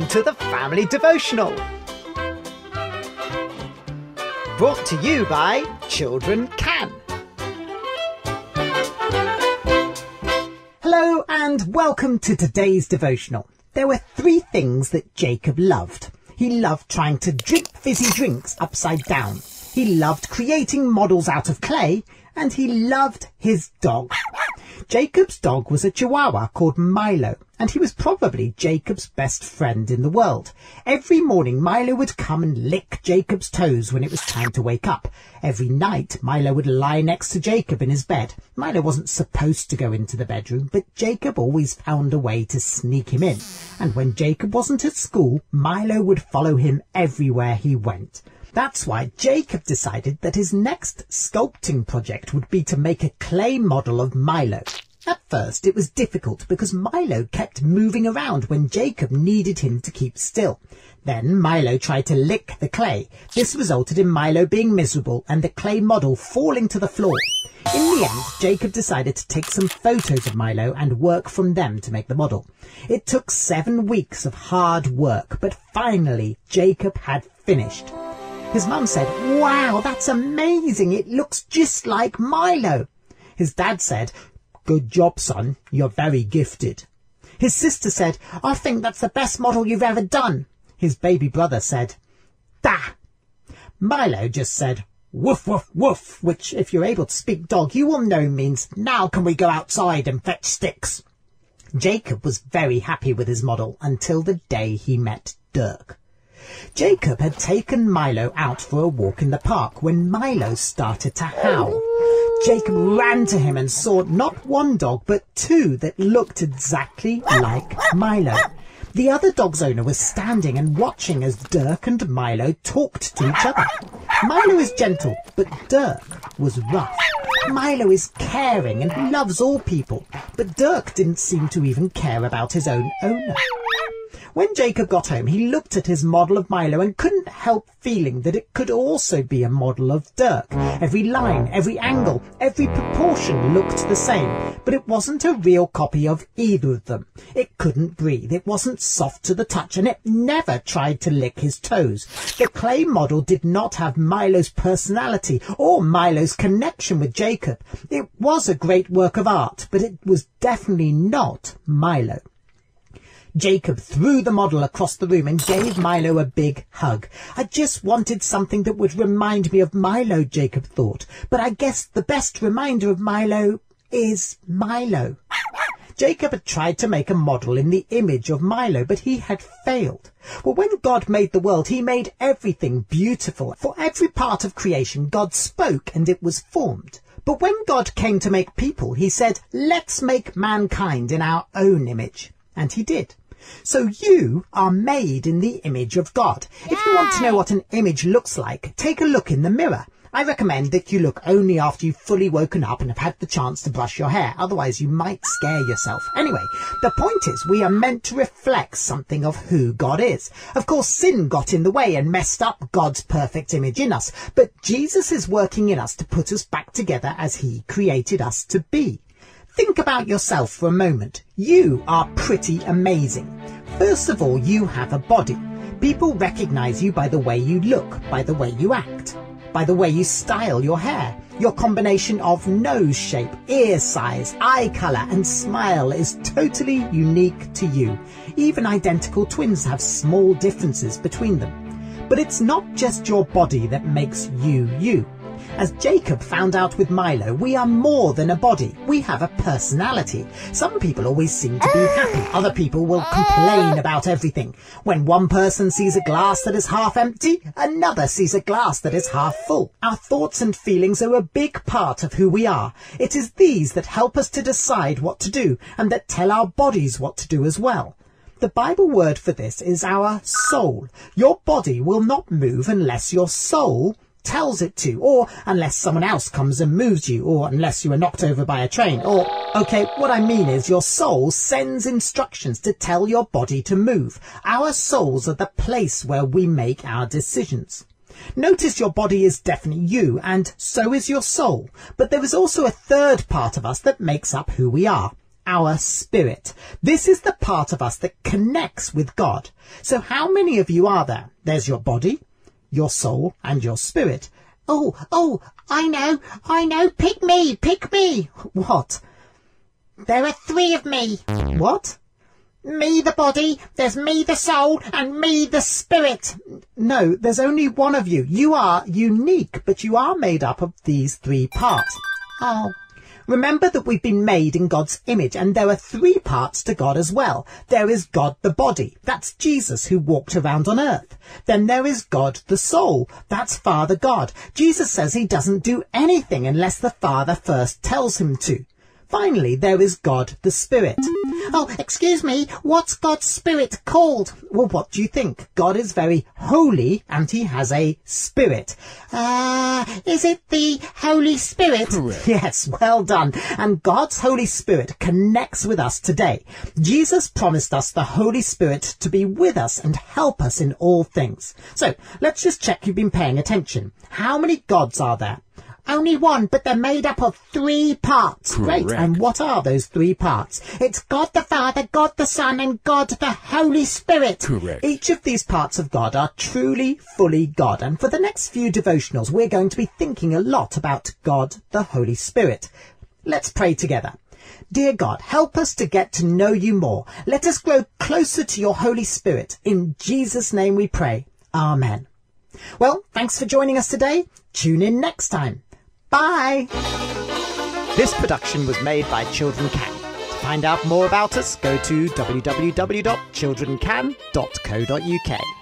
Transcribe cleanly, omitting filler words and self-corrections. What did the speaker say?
welcome to the Family Devotional, brought to you by Children Can. Hello and welcome to today's devotional. There were three things that Jacob loved. He loved trying to drink fizzy drinks upside down. He loved creating models out of clay, and he loved his dog. Jacob's dog was a Chihuahua called Milo, and he was probably Jacob's best friend in the world. Every morning Milo would come and lick Jacob's toes when it was time to wake up. Every night Milo would lie next to Jacob in his bed. Milo wasn't supposed to go into the bedroom, but Jacob always found a way to sneak him in. And when Jacob wasn't at school, Milo would follow him everywhere he went. That's why Jacob decided that his next sculpting project would be to make a clay model of Milo. At first it was difficult because Milo kept moving around when Jacob needed him to keep still. Then Milo tried to lick the clay. This resulted in Milo being miserable and the clay model falling to the floor. In the end, Jacob decided to take some photos of Milo and work from them to make the model. It took 7 weeks of hard work, but finally Jacob had finished. His mum said, "Wow, that's amazing. It looks just like Milo." His dad said, "Good job, son. You're very gifted." His sister said, "I think that's the best model you've ever done." His baby brother said, "Dah." Milo just said, "Woof, woof, woof," which, if you're able to speak dog, you will know means, "Now can we go outside and fetch sticks?" Jacob was very happy with his model until the day he met Dirk. Jacob had taken Milo out for a walk in the park when Milo started to howl. Jacob ran to him and saw not one dog but two that looked exactly like Milo. The other dog's owner was standing and watching as Dirk and Milo talked to each other. Milo is gentle, but Dirk was rough. Milo is caring and loves all people, but Dirk didn't seem to even care about his own owner. When Jacob got home, he looked at his model of Milo and couldn't help feeling that it could also be a model of Dirk. Every line, every angle, every proportion looked the same, but it wasn't a real copy of either of them. It couldn't breathe, it wasn't soft to the touch, and it never tried to lick his toes. The clay model did not have Milo's personality or Milo's connection with Jacob. It was a great work of art, but it was definitely not Milo. Jacob threw the model across the room and gave Milo a big hug. "I just wanted something that would remind me of Milo," Jacob thought. "But I guess the best reminder of Milo is Milo." Jacob had tried to make a model in the image of Milo, but he had failed. Well, when God made the world, he made everything beautiful. For every part of creation, God spoke and it was formed. But when God came to make people, he said, "Let's make mankind in our own image." And he did. So you are made in the image of God. Yay! If you want to know what an image looks like, take a look in the mirror. I recommend that you look only after you've fully woken up and have had the chance to brush your hair. Otherwise you might scare yourself. Anyway, the point is we are meant to reflect something of who God is. Of course, sin got in the way and messed up God's perfect image in us. But Jesus is working in us to put us back together as he created us to be. Think about yourself for a moment. You are pretty amazing. First of all, you have a body. People recognise you by the way you look, by the way you act, by the way you style your hair. Your combination of nose shape, ear size, eye colour and smile is totally unique to you. Even identical twins have small differences between them. But it's not just your body that makes you, you. As Jacob found out with Milo, we are more than a body. We have a personality. Some people always seem to be happy. Other people will complain about everything. When one person sees a glass that is half empty, another sees a glass that is half full. Our thoughts and feelings are a big part of who we are. It is these that help us to decide what to do and that tell our bodies what to do as well. The Bible word for this is our soul. Your body will not move unless your soul tells it to, or unless someone else comes and moves you, or unless you are knocked over by a train, or, okay, what I mean is your soul sends instructions to tell your body to move. Our souls are the place where we make our decisions. Notice your body is definitely you, and so is your soul. But there is also a third part of us that makes up who we are. our spirit. This is the part of us that connects with God. So how many of you are there? There's your body, your soul, and your spirit. Oh, I know, pick me. What? There are three of me. What? Me the body, there's me the soul, and me the spirit. No, there's only one of you. You are unique, but you are made up of these three parts. Oh. Remember that we've been made in God's image, and there are three parts to God as well. There is God the body. That's Jesus, who walked around on earth. Then there is God the soul. That's Father God. Jesus says he doesn't do anything unless the Father first tells him to. Finally, there is God the Spirit. Oh, excuse me, what's God's Spirit called? Well, what do you think? God is very holy and he has a spirit. Is it the Holy Spirit? Correct. Yes, well done. And God's Holy Spirit connects with us today. Jesus promised us the Holy Spirit to be with us and help us in all things. So, let's just check you've been paying attention. How many gods are there? Only one, but they're made up of three parts. Correct. Great. And what are those three parts? It's God the Father, God the Son, and God the Holy Spirit. Correct. Each of these parts of God are truly, fully God. And for the next few devotionals, we're going to be thinking a lot about God, the Holy Spirit. Let's pray together. Dear God, help us to get to know you more. Let us grow closer to your Holy Spirit. In Jesus' name we pray. Amen. Well, thanks for joining us today. Tune in next time. Bye! This production was made by Children Can. To find out more about us, go to www.childrencan.co.uk.